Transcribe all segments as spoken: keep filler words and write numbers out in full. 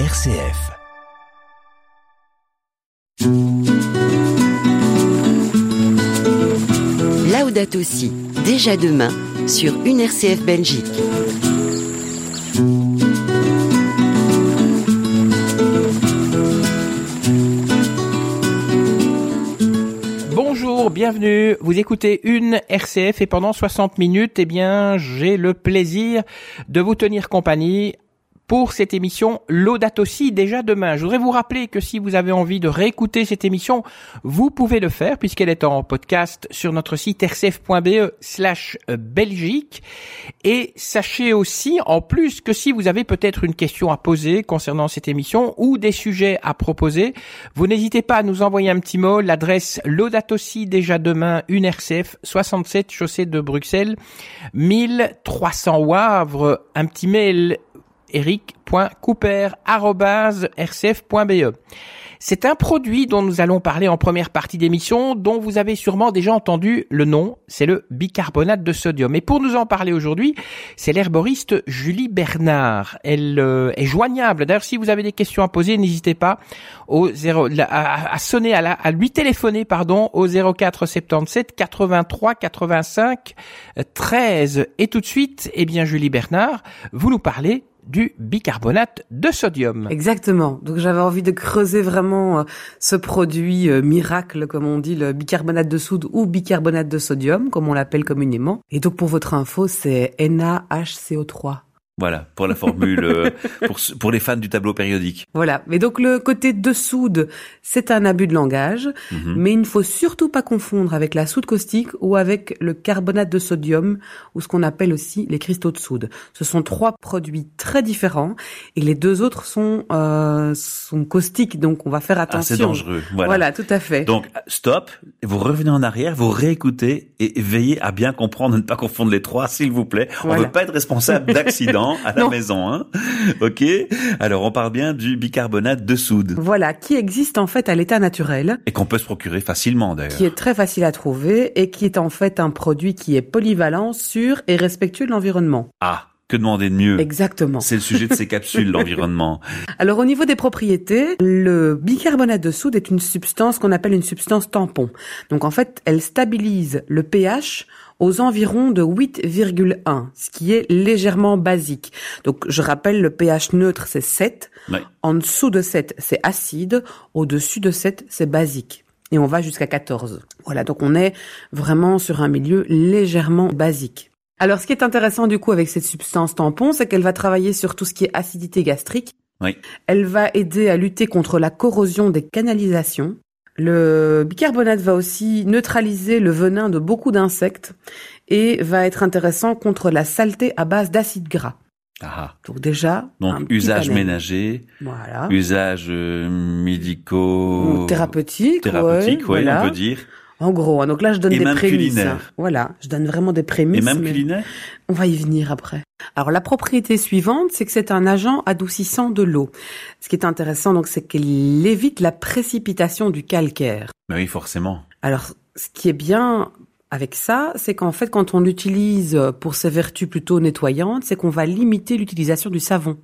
R C F. Laudato si, déjà demain, sur une R C F Belgique. Bonjour, bienvenue, vous écoutez une R C F et pendant soixante minutes, eh bien, j'ai le plaisir de vous tenir compagnie pour cette émission Laudato si déjà demain. Je voudrais vous rappeler que si vous avez envie de réécouter cette émission, vous pouvez le faire puisqu'elle est en podcast sur notre site r c f point b e slash belgique. Et sachez aussi, en plus, que si vous avez peut-être une question à poser concernant cette émission ou des sujets à proposer, vous n'hésitez pas à nous envoyer un petit mot. L'adresse Laudato si déjà demain, une R C F, soixante-sept chaussée de Bruxelles, mille trois cents Wavre. Un petit mail eric point cooper arobase r c f point b e. C'est un produit dont nous allons parler en première partie d'émission, dont vous avez sûrement déjà entendu le nom, c'est le bicarbonate de sodium. Et pour nous en parler aujourd'hui, c'est l'herboriste Julie Bernard. Elle euh, est joignable. D'ailleurs, si vous avez des questions à poser, n'hésitez pas au zéro, à, à sonner, à, la, à lui téléphoner, pardon, au zéro quatre soixante-dix-sept quatre-vingt-trois quatre-vingt-cinq treize. Et tout de suite, eh bien, Julie Bernard, vous nous parlez du bicarbonate de sodium. Exactement. Donc j'avais envie de creuser vraiment euh, ce produit euh, miracle, comme on dit, le bicarbonate de soude ou bicarbonate de sodium, comme on l'appelle communément. Et donc pour votre info, c'est N A H C O trois. Voilà, pour la formule, pour, pour les fans du tableau périodique. Voilà, mais donc le côté de soude, c'est un abus de langage, mm-hmm. mais il ne faut surtout pas confondre avec la soude caustique ou avec le carbonate de sodium, ou ce qu'on appelle aussi les cristaux de soude. Ce sont trois produits très différents, et les deux autres sont euh, sont caustiques, donc on va faire attention. Ah, c'est dangereux, voilà. Voilà, tout à fait. Donc, stop, vous revenez en arrière, vous réécoutez, et veillez à bien comprendre, ne pas confondre les trois, s'il vous plaît. Voilà. On ne veut pas être responsable d'accidents. à la non. maison, hein. Ok. Alors, on parle bien du bicarbonate de soude. Voilà, qui existe en fait à l'état naturel. Et qu'on peut se procurer facilement d'ailleurs. Qui est très facile à trouver et qui est en fait un produit qui est polyvalent, sûr et respectueux de l'environnement. Ah, que demander de mieux ? Exactement. C'est le sujet de ces capsules, l'environnement. Alors, au niveau des propriétés, le bicarbonate de soude est une substance qu'on appelle une substance tampon. Donc, en fait, elle stabilise le pH aux environs de huit virgule un, ce qui est légèrement basique. Donc, je rappelle, le pH neutre, c'est sept. Ouais. En dessous de sept, c'est acide. Au-dessus de sept, c'est basique. Et on va jusqu'à quatorze. Voilà, donc on est vraiment sur un milieu légèrement basique. Alors, ce qui est intéressant du coup avec cette substance tampon, c'est qu'elle va travailler sur tout ce qui est acidité gastrique. Oui. Elle va aider à lutter contre la corrosion des canalisations. Le bicarbonate va aussi neutraliser le venin de beaucoup d'insectes et va être intéressant contre la saleté à base d'acide gras. Ah. Donc déjà, donc usage ménager, voilà. usage euh, médico, donc, thérapeutique, thérapeutique, ouais, ouais, voilà. on peut dire. En gros, hein, donc là je donne et des prémices. Culinaire. Voilà, je donne vraiment des prémices. Et même mais culinaire. On va y venir après. Alors la propriété suivante, c'est que c'est un agent adoucissant de l'eau. Ce qui est intéressant, donc, c'est qu'il évite la précipitation du calcaire. Mais oui, forcément. Alors, ce qui est bien avec ça, c'est qu'en fait, quand on l'utilise pour ses vertus plutôt nettoyantes, c'est qu'on va limiter l'utilisation du savon.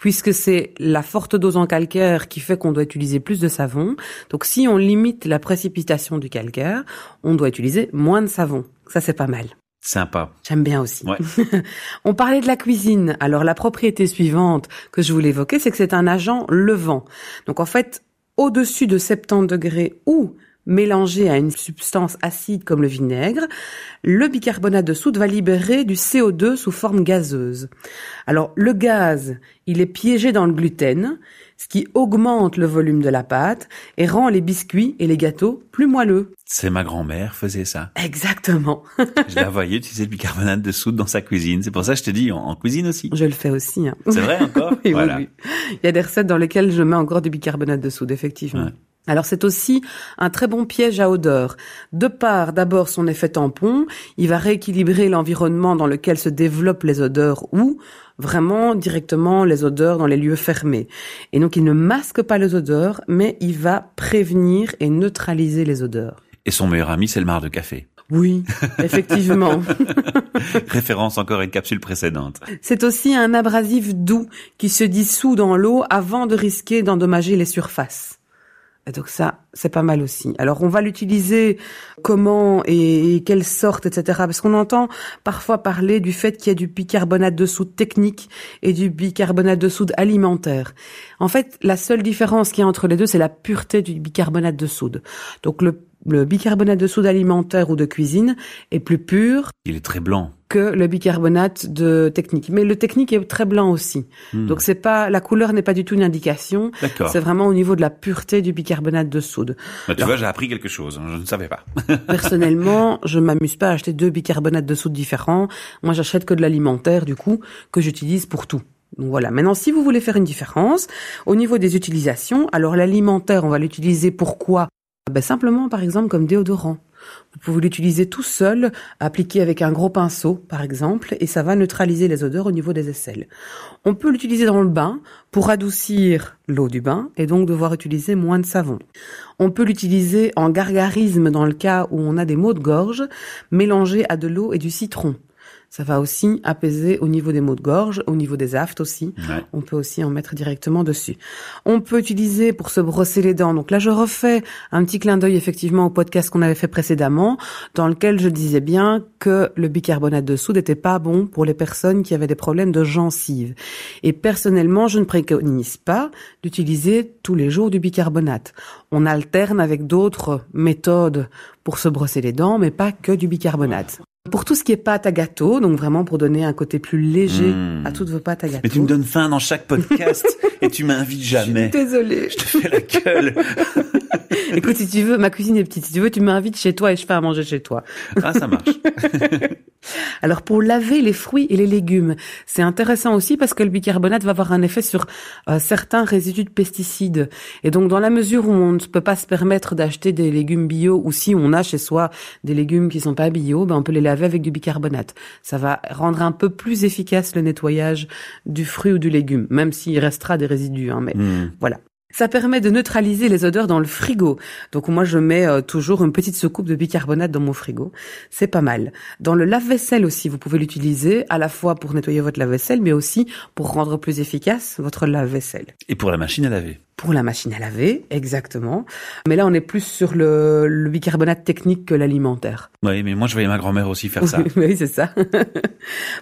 Puisque c'est la forte dose en calcaire qui fait qu'on doit utiliser plus de savon. Donc, si on limite la précipitation du calcaire, on doit utiliser moins de savon. Ça, c'est pas mal. Sympa. J'aime bien aussi. Ouais. On parlait de la cuisine. Alors, la propriété suivante que je voulais évoquer, c'est que c'est un agent levant. Donc, en fait, au-dessus de soixante-dix degrés ou mélangé à une substance acide comme le vinaigre, le bicarbonate de soude va libérer du C O deux sous forme gazeuse. Alors, le gaz, il est piégé dans le gluten, ce qui augmente le volume de la pâte et rend les biscuits et les gâteaux plus moelleux. C'est ma grand-mère faisait ça. Exactement. Je la voyais utiliser le bicarbonate de soude dans sa cuisine. C'est pour ça que je te dis, en cuisine aussi. Je le fais aussi. Hein. C'est vrai encore ? Oui, voilà. Oui, oui. Il y a des recettes dans lesquelles je mets encore du bicarbonate de soude, effectivement. Ouais. Alors c'est aussi un très bon piège à odeur. De par d'abord son effet tampon, il va rééquilibrer l'environnement dans lequel se développent les odeurs ou vraiment directement les odeurs dans les lieux fermés. Et donc il ne masque pas les odeurs, mais il va prévenir et neutraliser les odeurs. Et son meilleur ami, c'est le marc de café. Oui, effectivement. Référence encore à une capsule précédente. C'est aussi un abrasif doux qui se dissout dans l'eau avant de risquer d'endommager les surfaces. Et donc ça, c'est pas mal aussi. Alors on va l'utiliser comment et, et quelle sorte, et cetera. Parce qu'on entend parfois parler du fait qu'il y a du bicarbonate de soude technique et du bicarbonate de soude alimentaire. En fait, la seule différence qu'il y a entre les deux, c'est la pureté du bicarbonate de soude. Donc le Le bicarbonate de soude alimentaire ou de cuisine est plus pur. Il est très blanc. Que le bicarbonate de technique. Mais le technique est très blanc aussi. Hmm. Donc c'est pas, la couleur n'est pas du tout une indication. D'accord. C'est vraiment au niveau de la pureté du bicarbonate de soude. Bah, tu Alors, vois, j'ai appris quelque chose. Je ne savais pas. Personnellement, je m'amuse pas à acheter deux bicarbonates de soude différents. Moi, j'achète que de l'alimentaire, du coup, que j'utilise pour tout. Donc voilà. Maintenant, si vous voulez faire une différence au niveau des utilisations, alors l'alimentaire, on va l'utiliser pourquoi? Ben simplement, par exemple, comme déodorant. Vous pouvez l'utiliser tout seul, appliqué avec un gros pinceau, par exemple, et ça va neutraliser les odeurs au niveau des aisselles. On peut l'utiliser dans le bain pour adoucir l'eau du bain et donc devoir utiliser moins de savon. On peut l'utiliser en gargarisme dans le cas où on a des maux de gorge, mélangé à de l'eau et du citron. Ça va aussi apaiser au niveau des maux de gorge, au niveau des aphtes aussi. Ouais. On peut aussi en mettre directement dessus. On peut utiliser pour se brosser les dents. Donc là, je refais un petit clin d'œil effectivement au podcast qu'on avait fait précédemment, dans lequel je disais bien que le bicarbonate de soude n'était pas bon pour les personnes qui avaient des problèmes de gencives. Et personnellement, je ne préconise pas d'utiliser tous les jours du bicarbonate. On alterne avec d'autres méthodes pour se brosser les dents, mais pas que du bicarbonate. Pour tout ce qui est pâte à gâteau, donc vraiment pour donner un côté plus léger mmh. à toutes vos pâtes à gâteau. Mais tu me donnes faim dans chaque podcast et tu m'invites jamais. Je suis désolée. Je te fais la gueule. Écoute, si tu veux, ma cuisine est petite. Si tu veux, tu m'invites chez toi et je fais à manger chez toi. Ah, ça marche. Alors, pour laver les fruits et les légumes, c'est intéressant aussi parce que le bicarbonate va avoir un effet sur euh, certains résidus de pesticides. Et donc, dans la mesure où on ne peut pas se permettre d'acheter des légumes bio, ou si on a chez soi des légumes qui ne sont pas bio, ben, on peut les laver avec du bicarbonate. Ça va rendre un peu plus efficace le nettoyage du fruit ou du légume, même s'il restera des résidus, hein, mais mmh. voilà. Ça permet de neutraliser les odeurs dans le frigo. Donc moi, je mets euh, toujours une petite soucoupe de bicarbonate dans mon frigo. C'est pas mal. Dans le lave-vaisselle aussi, vous pouvez l'utiliser à la fois pour nettoyer votre lave-vaisselle, mais aussi pour rendre plus efficace votre lave-vaisselle. Et pour la machine à laver ? Pour la machine à laver, exactement. Mais là, on est plus sur le, le bicarbonate technique que l'alimentaire. Oui, mais moi, je voyais ma grand-mère aussi faire ça. Oui, c'est ça.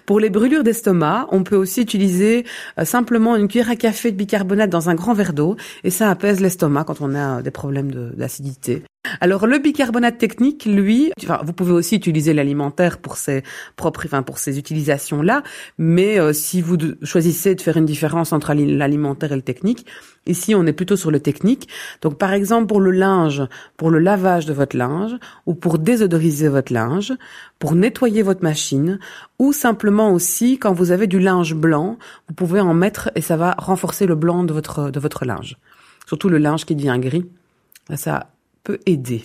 Pour les brûlures d'estomac, on peut aussi utiliser euh, simplement une cuillère à café de bicarbonate dans un grand verre d'eau. Et ça apaise l'estomac quand on a des problèmes de, d'acidité. Alors le bicarbonate technique, lui, enfin, vous pouvez aussi utiliser l'alimentaire pour ses propres, enfin pour ses utilisations là, mais euh, si vous de, choisissez de faire une différence entre l'alimentaire et le technique, ici on est plutôt sur le technique. Donc par exemple pour le linge, pour le lavage de votre linge, ou pour désodoriser votre linge, pour nettoyer votre machine, ou simplement aussi quand vous avez du linge blanc, vous pouvez en mettre et ça va renforcer le blanc de votre de votre linge, surtout le linge qui devient gris. Là, ça peut aider.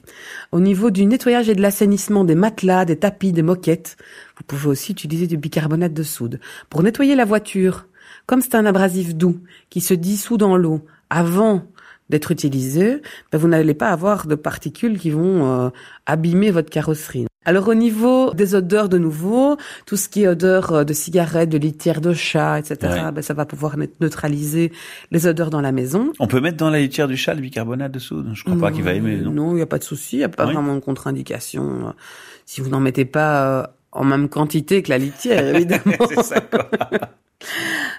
Au niveau du nettoyage et de l'assainissement des matelas, des tapis, des moquettes, vous pouvez aussi utiliser du bicarbonate de soude. Pour nettoyer la voiture, comme c'est un abrasif doux qui se dissout dans l'eau avant d'être utilisé, ben vous n'allez pas avoir de particules qui vont euh, abîmer votre carrosserie. Alors au niveau des odeurs de nouveau, tout ce qui est odeur de cigarettes, de litière de chat, et cetera, ouais. ben, ça va pouvoir neutraliser les odeurs dans la maison. On peut mettre dans la litière du chat le bicarbonate de soude. Je crois non, pas qu'il va aimer. Non, non, il n'y a pas de souci, il n'y a pas oui. vraiment de contre-indication. Si vous n'en mettez pas en même quantité que la litière, évidemment. C'est ça, quoi.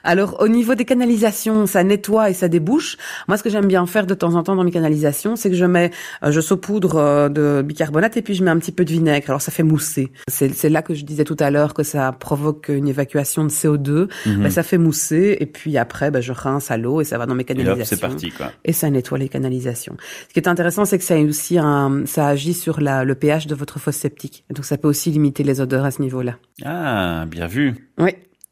Alors, au niveau des canalisations, ça nettoie et ça débouche. Moi, ce que j'aime bien faire de temps en temps dans mes canalisations, c'est que je mets, euh, je saupoudre euh, de bicarbonate et puis je mets un petit peu de vinaigre. Alors, ça fait mousser. C'est, c'est là que je disais tout à l'heure que ça provoque une évacuation de C O deux. Mm-hmm. Ben, ça fait mousser et puis après, ben, je rince à l'eau et ça va dans mes canalisations. Et hop, c'est parti, quoi. Et ça nettoie les canalisations. Ce qui est intéressant, c'est que ça a aussi un, ça agit sur la, le pH de votre fosse septique. Donc, ça peut aussi limiter les odeurs à ce niveau-là. Ah, bien vu. Oui.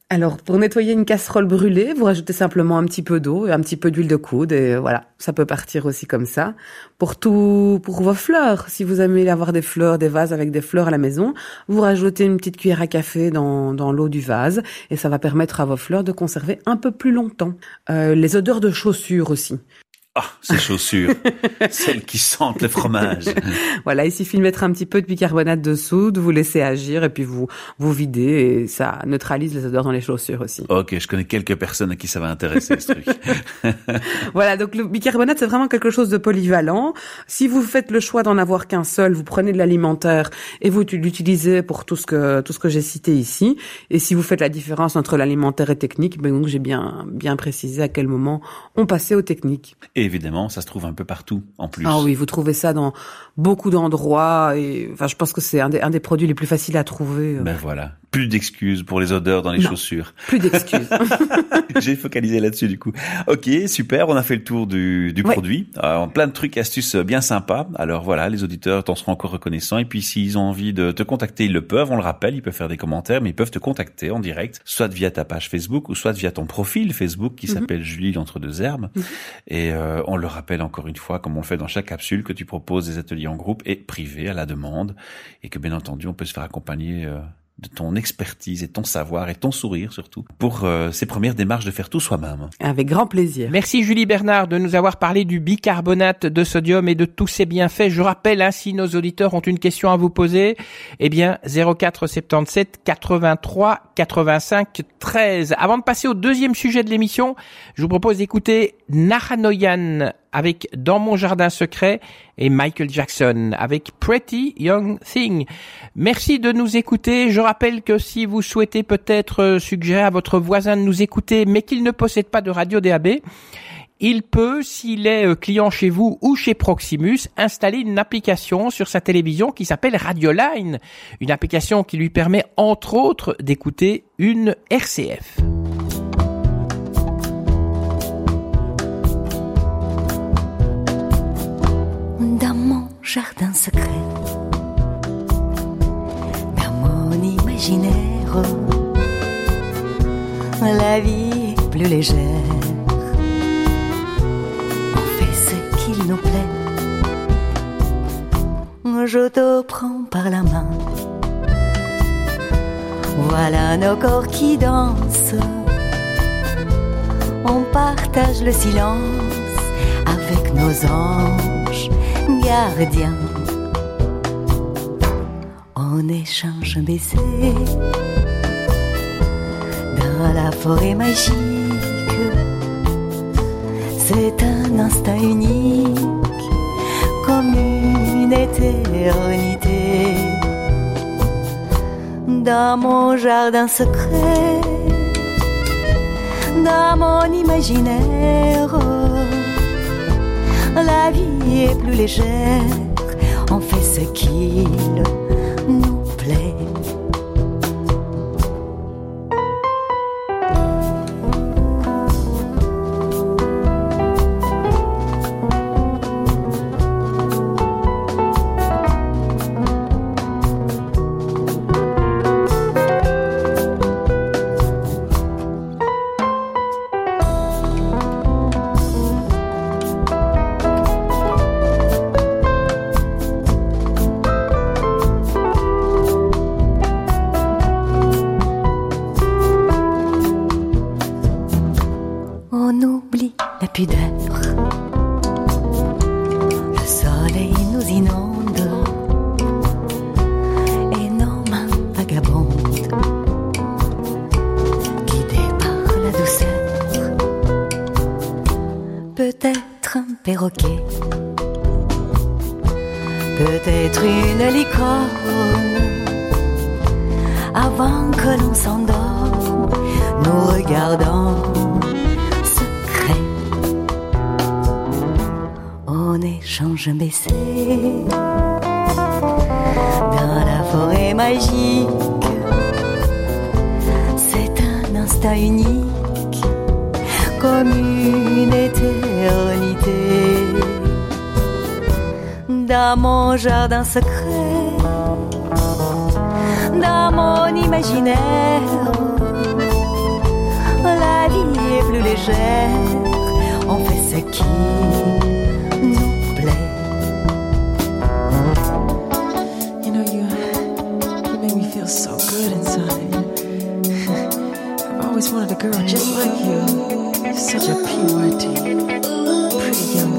Alors, pour nettoyer une casserole brûlée, vous rajoutez simplement un petit peu d'eau et un petit peu d'huile de coude et voilà, ça peut partir aussi comme ça. Pour tout, pour vos fleurs, si vous aimez avoir des fleurs, des vases avec des fleurs à la maison, vous rajoutez une petite cuillère à café dans, dans l'eau du vase et ça va permettre à vos fleurs de conserver un peu plus longtemps. Euh, les odeurs de chaussures aussi. Ah, ces chaussures, celles qui sentent le fromage. Voilà, il suffit de mettre un petit peu de bicarbonate de soude, vous laissez agir et puis vous vous videz et ça neutralise les odeurs dans les chaussures aussi. Ok, je connais quelques personnes à qui ça va intéresser ce truc. Voilà, donc le bicarbonate, c'est vraiment quelque chose de polyvalent. Si vous faites le choix d'en avoir qu'un seul, vous prenez de l'alimentaire et vous l'utilisez pour tout ce que tout ce que j'ai cité ici. Et si vous faites la différence entre l'alimentaire et technique, ben donc j'ai bien bien précisé à quel moment on passait aux techniques. Et évidemment, ça se trouve un peu partout, en plus. Ah oui, vous trouvez ça dans beaucoup d'endroits. Et, enfin, je pense que c'est un des, un des produits les plus faciles à trouver. Ben voilà. Plus d'excuses pour les odeurs dans les non, chaussures. Plus d'excuses. J'ai focalisé là-dessus, du coup. Ok, super. On a fait le tour du, du ouais. produit. Alors, plein de trucs, astuces bien sympas. Alors voilà, les auditeurs t'en seront encore reconnaissants. Et puis, s'ils ont envie de te contacter, ils le peuvent. On le rappelle, ils peuvent faire des commentaires, mais ils peuvent te contacter en direct, soit via ta page Facebook ou soit via ton profil Facebook qui mm-hmm. s'appelle Julie l'Entre-deux-Herbes. Mm-hmm. Et euh, on le rappelle encore une fois, comme on le fait dans chaque capsule, que tu proposes des ateliers en groupe et privés à la demande. Et que, bien entendu, on peut se faire accompagner... Euh, de ton expertise et ton savoir et ton sourire surtout, pour euh, ces premières démarches de faire tout soi-même. Avec grand plaisir. Merci Julie Bernard de nous avoir parlé du bicarbonate de sodium et de tous ses bienfaits. Je rappelle, hein, si nos auditeurs ont une question à vous poser, eh bien zéro quatre soixante-dix-sept quatre-vingt-trois quatre-vingt-cinq treize. Avant de passer au deuxième sujet de l'émission, je vous propose d'écouter Nahanoyan avec Dans mon jardin secret et Michael Jackson avec Pretty Young Thing. Merci de nous écouter. Je rappelle que si vous souhaitez peut-être suggérer à votre voisin de nous écouter, mais qu'il ne possède pas de radio D A B, il peut, s'il est client chez vous ou chez Proximus, installer une application sur sa télévision qui s'appelle Radioline, une application qui lui permet entre autres d'écouter une R C F. Dans mon jardin secret, dans mon imaginaire, la vie est plus légère. On fait ce qu'il nous plaît. Je te prends par la main. Voilà nos corps qui dansent. On partage le silence avec nos anges gardien. On échange un baiser dans la forêt magique. C'est un instant unique, comme une éternité. Dans mon jardin secret, dans mon imaginaire, la vie est plus légère, on fait ce qu'il nous plaît. Peut-être une licorne, avant que l'on s'endorme, nous regardons secret. On échange un baiser dans la forêt magique. C'est un instant unique, comme une éternité. Dans mon jardin secret, dans mon imaginaire, la vie est plus légère, on fait ce qui nous plaît. You know, you, you make me feel so good inside. I've always wanted a girl just like you. You're such a pure, pretty young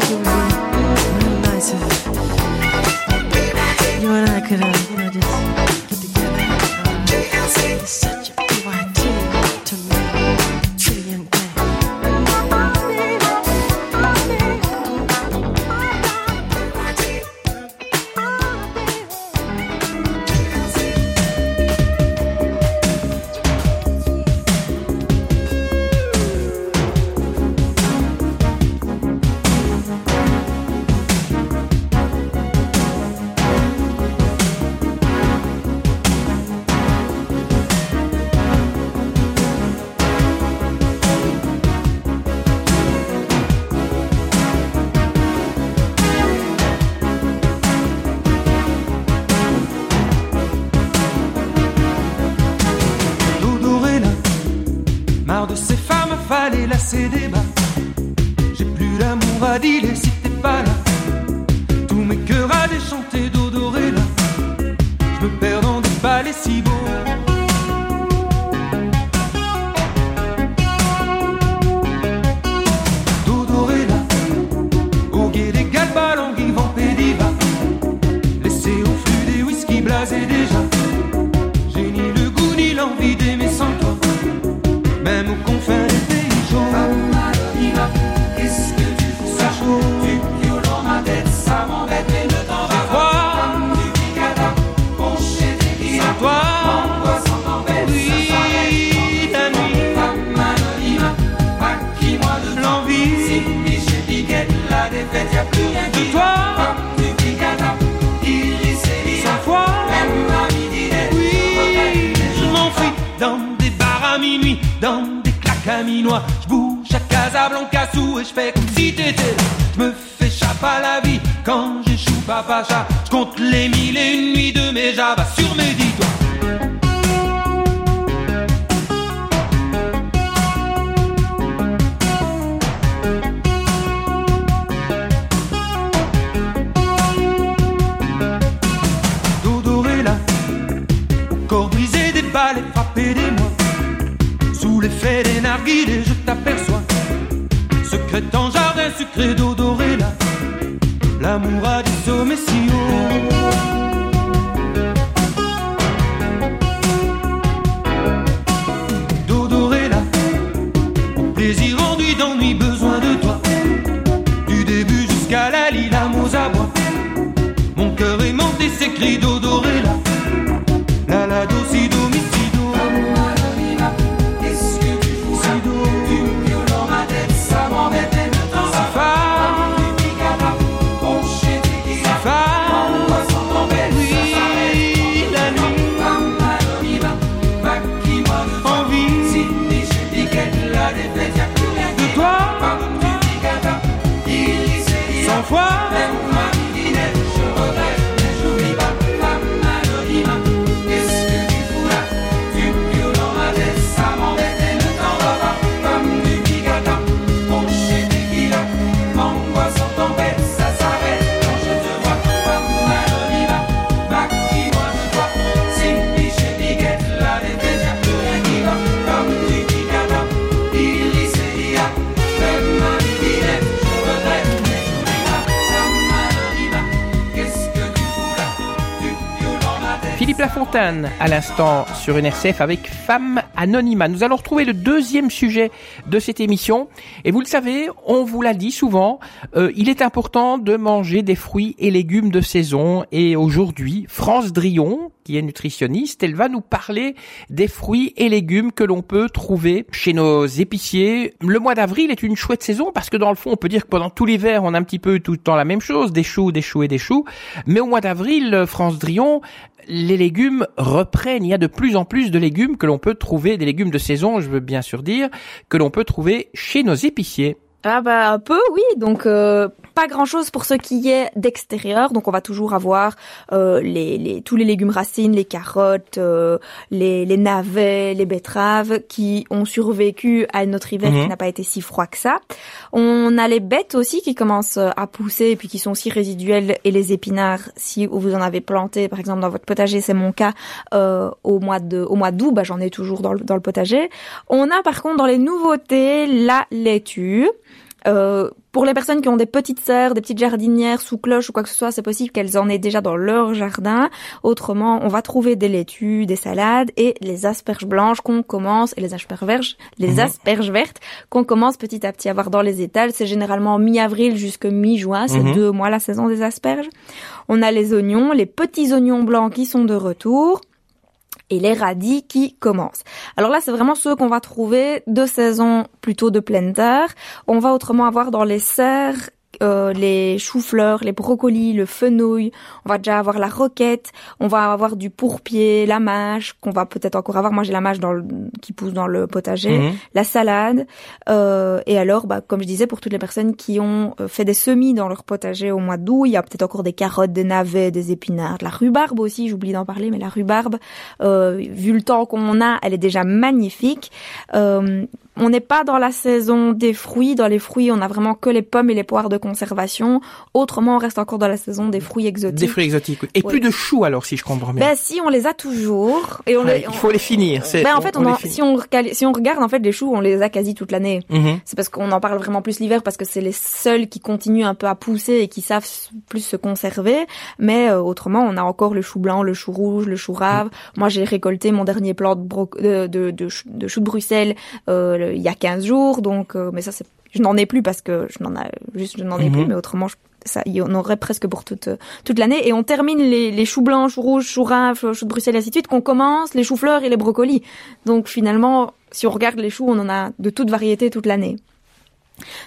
think it would be really nice if you and I could, uh, you know, just get together. Uh, it's such a B Y T to me, trillion ces débats. J'ai plus d'amour à dealer si t'es pas là. Tous mes cœurs à déchanter d'odorer là. Je me perds dans des palais si beaux. D'odorer là, au gué des galbas, langues en pédiva. Laissé au flux des whisky blasés déjà. J'ai ni le goût ni l'envie d'aimer sans toi. Même aux confins des pays. Qu'est-ce que tu fous ça chaud? Tu violes dans ma tête, ça m'embête mais ne t'en va pas. Tu picada, mon chien déguisé. C'est toi, angoissant t'embête, ça s'arrête. Ta manolima, maquille-moi de l'envie. Si Michel Piquet, la défaite, y'a plus rien de toi. Tu picada, iris et lila. Sans toi, même à midi d'être. Oui, je m'enfuis dans des bars à minuit, dans des claques à minois. Casablanca sous et je fais comme si t'étais là. Je me fais chape à la vie quand j'échoue papa chat. Je compte les mille et une nuits de mes javas sur mes dix doigts. D'odorer là, au corps brisé des balles et frappé des mois. Sous l'effet des narguilés je t'aperçois. Secret en jardin sucré d'eau dorée là. L'amour a du sommet si haut. D'eau dorée là, au plaisir enduit d'ennui, besoin de toi. Du début jusqu'à la lilamos à bois. Mon cœur est monté, s'écrit d'eau dorée là. La la do si do mi si do. Qu'est-ce que tu fous si do? Ça m'embête et ne t'en va pas. Tu picada, bon chien déguisé. Angoissant t'embête, ça s'arrête. La nuit, anonymat, maquille-moi de toi. Envie, si Michel Piquet, la défaite, y'a plus rien de toi. Tu picada, iris et lila. Sans foi, même ma midinette, je regrette, mais j'oublie pas. Anonymat, qu'est-ce que tu fous là? Tu pures dans ma tête, ça m'embête et ne t'en va pas. La Fontaine, à l'instant sur une R C F avec Femme Anonyme. Nous allons retrouver le deuxième sujet de cette émission. Et vous le savez, on vous l'a dit souvent, euh, il est important de manger des fruits et légumes de saison. Et aujourd'hui, France Drion, qui est nutritionniste, elle va nous parler des fruits et légumes que l'on peut trouver chez nos épiciers. Le mois d'avril est une chouette saison parce que dans le fond, on peut dire que pendant tout l'hiver, on a un petit peu tout le temps la même chose, des choux, des choux et des choux. Mais au mois d'avril, France Drion, les légumes reprennent. Il y a de plus en plus de légumes que l'on peut trouver, des légumes de saison, je veux bien sûr dire, que l'on peut trouver chez nos épiciers. Ah bah un peu oui, donc euh, pas grand chose pour ce qui est d'extérieur, donc on va toujours avoir euh, les, les, tous les légumes racines, les carottes, euh, les, les navets, les betteraves qui ont survécu à notre hiver mmh. qui n'a pas été si froid que ça. On a les bêtes aussi qui commencent à pousser et puis qui sont aussi résiduelles, et les épinards si vous en avez planté par exemple dans votre potager, c'est mon cas, euh, au mois de au mois d'août, bah j'en ai toujours dans le, dans le potager. On a par contre dans les nouveautés la laitue. Euh, pour les personnes qui ont des petites serres, des petites jardinières sous cloche ou quoi que ce soit, c'est possible qu'elles en aient déjà dans leur jardin. Autrement, on va trouver des laitues, des salades et les asperges blanches qu'on commence, et les asperges vertes, les mmh. asperges vertes qu'on commence petit à petit à voir dans les étals. C'est généralement mi-avril jusque mi-juin, c'est mmh. deux mois la saison des asperges. On a les oignons, les petits oignons blancs qui sont de retour. Et les radis qui commencent. Alors là, c'est vraiment ceux qu'on va trouver de saison plutôt de pleine terre. On va autrement avoir dans les serres euh, les choux-fleurs, les brocolis, le fenouil. On va déjà avoir la roquette. On va avoir du pourpier, la mâche qu'on va peut-être encore avoir. Moi, j'ai la mâche dans le, qui pousse dans le potager, mmh. la salade. Euh, et alors, bah, comme je disais, pour toutes les personnes qui ont fait des semis dans leur potager au mois d'août, il y a peut-être encore des carottes, des navets, des épinards, de la rhubarbe aussi. J'oublie d'en parler, mais la rhubarbe, euh, vu le temps qu'on a, elle est déjà magnifique. Euh, On n'est pas dans la saison des fruits. Dans les fruits, on a vraiment que les pommes et les poires de conservation. Autrement, on reste encore dans la saison des fruits exotiques. Des fruits exotiques. Oui. Et ouais. Plus de choux, alors, si je comprends bien. Ben, si, on les a toujours. Et on ouais, les, on, il faut les finir. C'est, ben, en on, fait, on on en, si on, si on regarde, en fait, les choux, on les a quasi toute l'année. Mm-hmm. C'est parce qu'on en parle vraiment plus l'hiver, parce que c'est les seuls qui continuent un peu à pousser et qui savent plus se conserver. Mais, euh, autrement, on a encore le chou blanc, le chou rouge, le chou rave. Mm. Moi, j'ai récolté mon dernier plant de bro- de, de, de, chou, de chou de Bruxelles, euh, le, il y a quinze jours, donc euh, mais ça c'est je n'en ai plus parce que je n'en ai juste je n'en ai mmh. plus, mais autrement je, ça il y en aurait presque pour toute toute l'année. Et on termine les les choux blancs, choux rouges, choux rafles, choux de Bruxelles et ainsi de suite, qu'on commence les choux fleurs et les brocolis. Donc finalement, si on regarde les choux, on en a de toute variété toute l'année.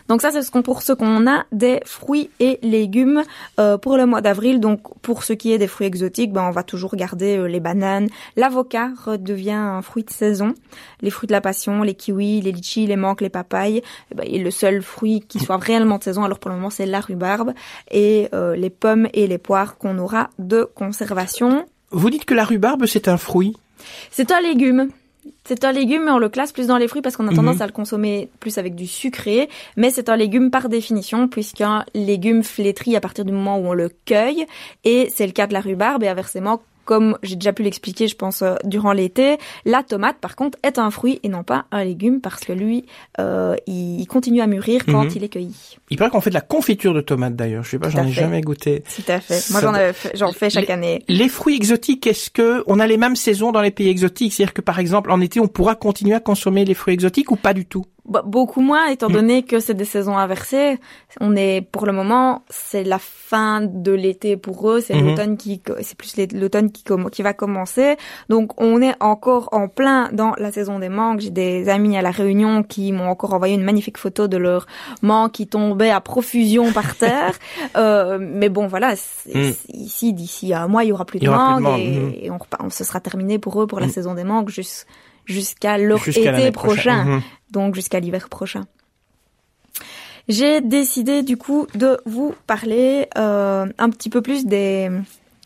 Donc ça, c'est ce qu'on, pour ce qu'on a des fruits et légumes euh, pour le mois d'avril. Donc pour ce qui est des fruits exotiques, ben on va toujours garder euh, les bananes, l'avocat redevient un fruit de saison, les fruits de la passion, les kiwis, les litchis, les mangues, les papayes. Et, ben, et le seul fruit qui soit réellement de saison, alors pour le moment, c'est la rhubarbe et euh, les pommes et les poires qu'on aura de conservation. Vous dites que la rhubarbe, c'est un fruit ? C'est un légume. C'est un légume, mais on le classe plus dans les fruits parce qu'on a tendance mmh. à le consommer plus avec du sucré. Mais c'est un légume par définition, puisqu'un légume flétrit à partir du moment où on le cueille. Et c'est le cas de la rhubarbe. Et inversement, comme j'ai déjà pu l'expliquer, je pense, euh, durant l'été, la tomate, par contre, est un fruit et non pas un légume, parce que lui, euh, il continue à mûrir quand mmh. il est cueilli. Il paraît qu'on fait de la confiture de tomate, d'ailleurs. Je sais pas, Tout j'en ai jamais goûté. Tout à fait. Ça Moi, j'en, doit... fait, j'en fais chaque les, année. Les fruits exotiques, est-ce que on a les mêmes saisons dans les pays exotiques? C'est-à-dire que, par exemple, en été, on pourra continuer à consommer les fruits exotiques ou pas du tout? Bah, beaucoup moins, étant donné que c'est des saisons inversées. On est, pour le moment, c'est la fin de l'été pour eux, c'est mm-hmm. l'automne qui, c'est plus l'automne qui, qui va commencer. Donc, on est encore en plein dans la saison des mangues. J'ai des amis à La Réunion qui m'ont encore envoyé une magnifique photo de leur mangue qui tombait à profusion par terre. euh, mais bon, voilà, c'est, mm. c'est, ici, d'ici à un mois, il y aura plus de mangue et, mm. et on repart, on, ce sera terminé pour eux pour mm. la saison des mangues juste, jusqu'à leur jusqu'à été prochain. Mm-hmm. Donc jusqu'à l'hiver prochain. J'ai décidé du coup de vous parler euh, un petit peu plus des,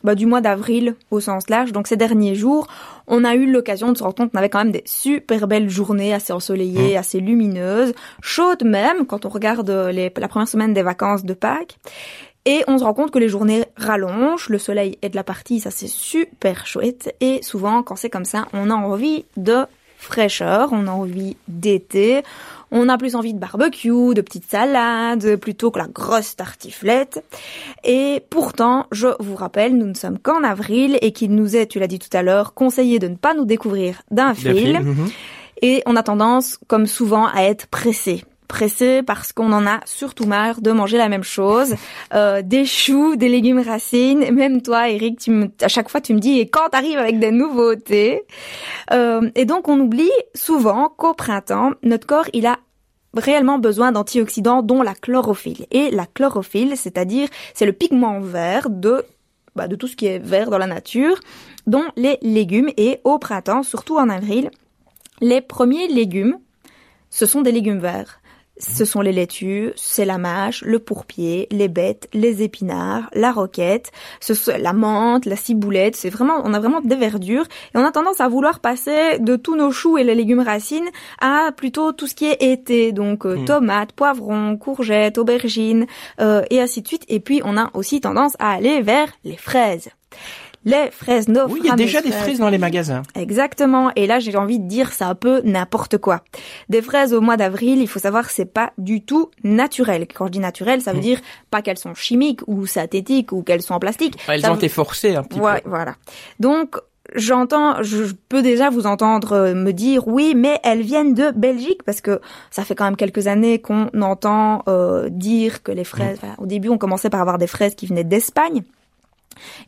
bah, du mois d'avril au sens large. Donc ces derniers jours, on a eu l'occasion de se rendre compte qu'on avait quand même des super belles journées assez ensoleillées, mmh. assez lumineuses, chaudes même quand on regarde les, la première semaine des vacances de Pâques. Et on se rend compte que les journées rallongent, le soleil est de la partie, ça c'est super chouette. Et souvent quand c'est comme ça, on a envie de fraîcheur, on a envie d'été, on a plus envie de barbecue, de petites salades, plutôt que la grosse tartiflette. Et pourtant, je vous rappelle, nous ne sommes qu'en avril et qu'il nous est, tu l'as dit tout à l'heure, conseillé de ne pas nous découvrir d'un fil. fil mmh. Et on a tendance, comme souvent, à être pressé. Pressé parce qu'on en a surtout marre de manger la même chose, euh, des choux, des légumes racines. Même toi, Eric, tu me, à chaque fois tu me dis et quand t'arrives avec des nouveautés. Euh, et donc on oublie souvent qu'au printemps, notre corps il a réellement besoin d'antioxydants dont la chlorophylle. Et la chlorophylle, c'est-à-dire c'est le pigment vert de bah, de tout ce qui est vert dans la nature, dont les légumes. Et au printemps, surtout en avril, les premiers légumes, ce sont des légumes verts. Ce sont les laitues, c'est la mâche, le pourpier, les bêtes, les épinards, la roquette, ce, la menthe, la ciboulette. C'est vraiment, on a vraiment des verdures et on a tendance à vouloir passer de tous nos choux et les légumes racines à plutôt tout ce qui est été. Donc, euh, mmh. tomates, poivrons, courgettes, aubergines, euh, et ainsi de suite. Et puis, on a aussi tendance à aller vers les fraises. les fraises, nos oui, il y a déjà des fraises. fraises dans les magasins. Exactement. Et là, j'ai envie de dire, c'est un peu n'importe quoi. Des fraises au mois d'avril, il faut savoir, c'est pas du tout naturel. Quand je dis naturel, ça veut mmh. dire pas qu'elles sont chimiques ou synthétiques ou qu'elles sont en plastique. Elles ça ont veut... été forcées un petit ouais, peu. Voilà. Donc, J'entends, je peux déjà vous entendre me dire oui, mais elles viennent de Belgique parce que ça fait quand même quelques années qu'on entend euh, dire que les fraises. Enfin, au début, on commençait par avoir des fraises qui venaient d'Espagne.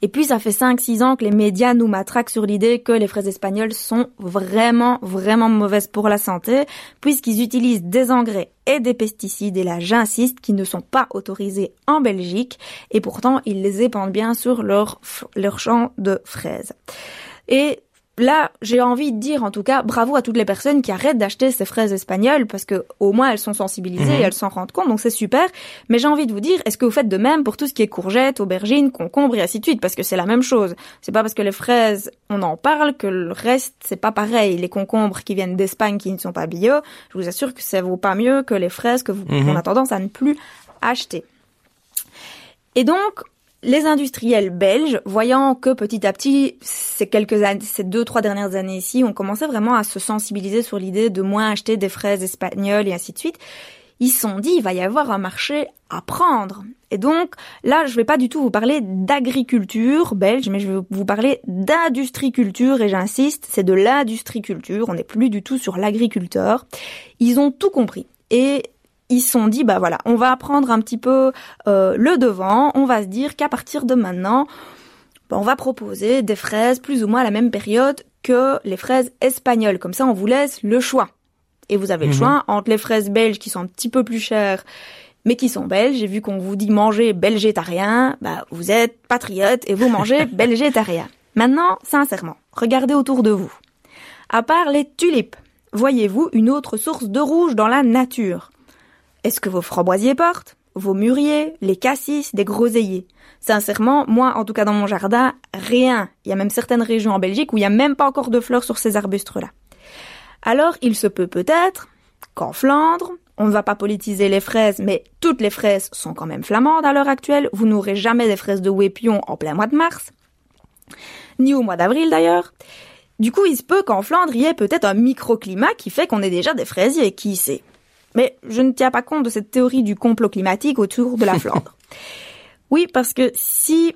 Et puis, ça fait cinq six ans que les médias nous matraquent sur l'idée que les fraises espagnoles sont vraiment, vraiment mauvaises pour la santé, puisqu'ils utilisent des engrais et des pesticides, et là, j'insiste, qui ne sont pas autorisés en Belgique, et pourtant, ils les épandent bien sur leur, leur champ de fraises. Et là, j'ai envie de dire, en tout cas, bravo à toutes les personnes qui arrêtent d'acheter ces fraises espagnoles, parce que au moins elles sont sensibilisées mmh. et elles s'en rendent compte, donc c'est super. Mais j'ai envie de vous dire, est-ce que vous faites de même pour tout ce qui est courgettes, aubergines, concombres et ainsi de suite, parce que c'est la même chose. C'est pas parce que les fraises, on en parle, que le reste, c'est pas pareil. Les concombres qui viennent d'Espagne, qui ne sont pas bio, je vous assure que ça vaut pas mieux que les fraises que vous, mmh. qu'on a tendance à ne plus acheter. Et donc, les industriels belges, voyant que petit à petit, ces quelques années, ces deux, trois dernières années ici, on commençait vraiment à se sensibiliser sur l'idée de moins acheter des fraises espagnoles et ainsi de suite, ils se sont dit, il va y avoir un marché à prendre. Et donc, là, je vais pas du tout vous parler d'agriculture belge, mais je vais vous parler d'industriculture, et j'insiste, c'est de l'industriculture, on n'est plus du tout sur l'agriculteur. Ils ont tout compris. Et ils se sont dit, bah voilà, on va prendre un petit peu euh, le devant, on va se dire qu'à partir de maintenant, bah, on va proposer des fraises plus ou moins à la même période que les fraises espagnoles. Comme ça, on vous laisse le choix. Et vous avez mmh. le choix entre les fraises belges qui sont un petit peu plus chères, mais qui sont belges. Et vu qu'on vous dit manger belgétarien, bah vous êtes patriote et vous mangez belgétarien. Maintenant, sincèrement, regardez autour de vous. À part les tulipes, voyez-vous une autre source de rouge dans la nature? Est-ce que vos framboisiers portent? Vos mûriers, les cassis, des groseilliers? Sincèrement, moi, en tout cas dans mon jardin, rien. Il y a même certaines régions en Belgique où il n'y a même pas encore de fleurs sur ces arbustes-là. Alors, il se peut peut-être qu'en Flandre, on ne va pas politiser les fraises, mais toutes les fraises sont quand même flamandes à l'heure actuelle. Vous n'aurez jamais des fraises de Wépion en plein mois de mars, ni au mois d'avril d'ailleurs. Du coup, il se peut qu'en Flandre, il y ait peut-être un microclimat qui fait qu'on ait déjà des fraisiers, qui sait? Mais je ne tiens pas compte de cette théorie du complot climatique autour de la Flandre. Oui, parce que si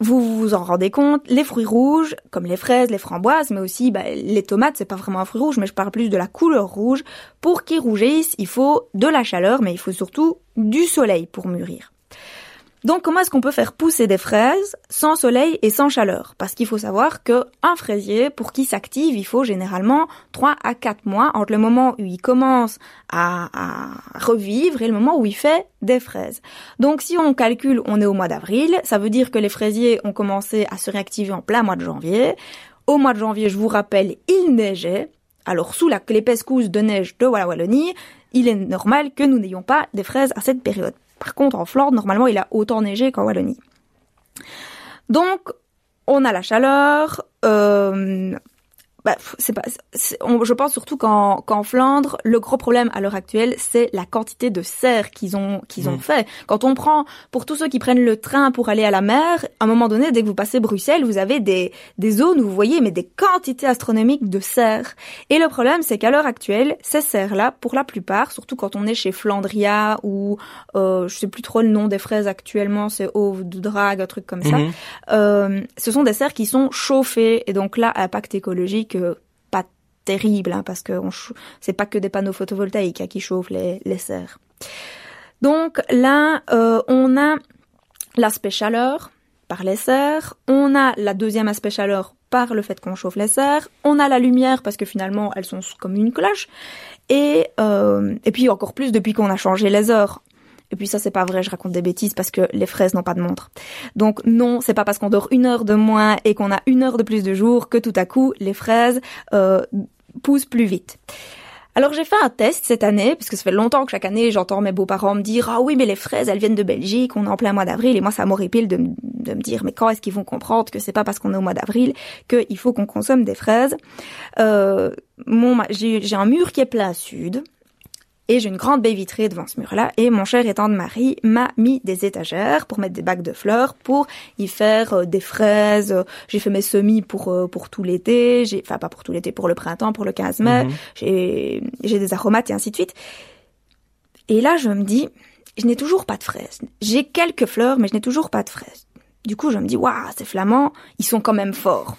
vous vous en rendez compte, les fruits rouges, comme les fraises, les framboises, mais aussi bah, les tomates, c'est pas vraiment un fruit rouge, mais je parle plus de la couleur rouge. Pour qu'ils rougissent, il faut de la chaleur, mais il faut surtout du soleil pour mûrir. Donc, comment est-ce qu'on peut faire pousser des fraises sans soleil et sans chaleur? Parce qu'il faut savoir que un fraisier, pour qu'il s'active, il faut généralement trois à quatre mois entre le moment où il commence à, à revivre et le moment où il fait des fraises. Donc, si on calcule, on est au mois d'avril, ça veut dire que les fraisiers ont commencé à se réactiver en plein mois de janvier. Au mois de janvier, je vous rappelle, il neigeait. Alors, sous la, l'épaisse couche de neige de Wallonie, il est normal que nous n'ayons pas des fraises à cette période. Par contre, en Flandre, normalement, il a autant neigé qu'en Wallonie. Donc, on a la chaleur. Euh, bah, c'est pas, c'est, on, je pense surtout qu'en, qu'en Flandre, le gros problème à l'heure actuelle, c'est la quantité de serre qu'ils ont qu'ils ont mmh. fait. Quand on prend, pour tous ceux qui prennent le train pour aller à la mer, à un moment donné, dès que vous passez Bruxelles, vous avez des des zones où vous voyez mais des quantités astronomiques de serre. Et le problème, c'est qu'à l'heure actuelle, ces serres-là, pour la plupart, surtout quand on est chez Flandria ou euh, je sais plus trop le nom des fraises actuellement, c'est Ove de Drague, un truc comme ça. Mmh. Euh, ce sont des serres qui sont chauffées et donc là, impact écologique pas terrible, hein, parce que on ch- c'est pas que des panneaux photovoltaïques hein, qui chauffent les, les serres. Donc là, euh, on a l'aspect chaleur par les serres, on a la deuxième aspect chaleur par le fait qu'on chauffe les serres, on a la lumière parce que finalement elles sont comme une cloche, et, euh, et puis encore plus depuis qu'on a changé les heures. Et puis ça, c'est pas vrai, je raconte des bêtises parce que les fraises n'ont pas de montre. Donc non, c'est pas parce qu'on dort une heure de moins et qu'on a une heure de plus de jour que tout à coup, les fraises euh, poussent plus vite. Alors j'ai fait un test cette année, parce que ça fait longtemps que chaque année, j'entends mes beaux-parents me dire « Ah oui, mais les fraises, elles viennent de Belgique, on est en plein mois d'avril. » Et moi, ça m'horripile de, de me dire « Mais quand est-ce qu'ils vont comprendre que c'est pas parce qu'on est au mois d'avril qu'il faut qu'on consomme des fraises ?» euh, mon, j'ai, j'ai un mur qui est plein sud. et j'ai une grande baie vitrée devant ce mur-là, et mon cher étendre mari m'a mis des étagères pour mettre des bacs de fleurs, pour y faire euh, des fraises, euh, j'ai fait mes semis pour euh, pour tout l'été, j'ai enfin pas pour tout l'été, pour le printemps, pour le quinze mai, mmh. j'ai j'ai des aromates et ainsi de suite. Et là, je me dis, je n'ai toujours pas de fraises. J'ai quelques fleurs, mais je n'ai toujours pas de fraises. Du coup, je me dis, waouh, ces Flamands, ils sont quand même forts.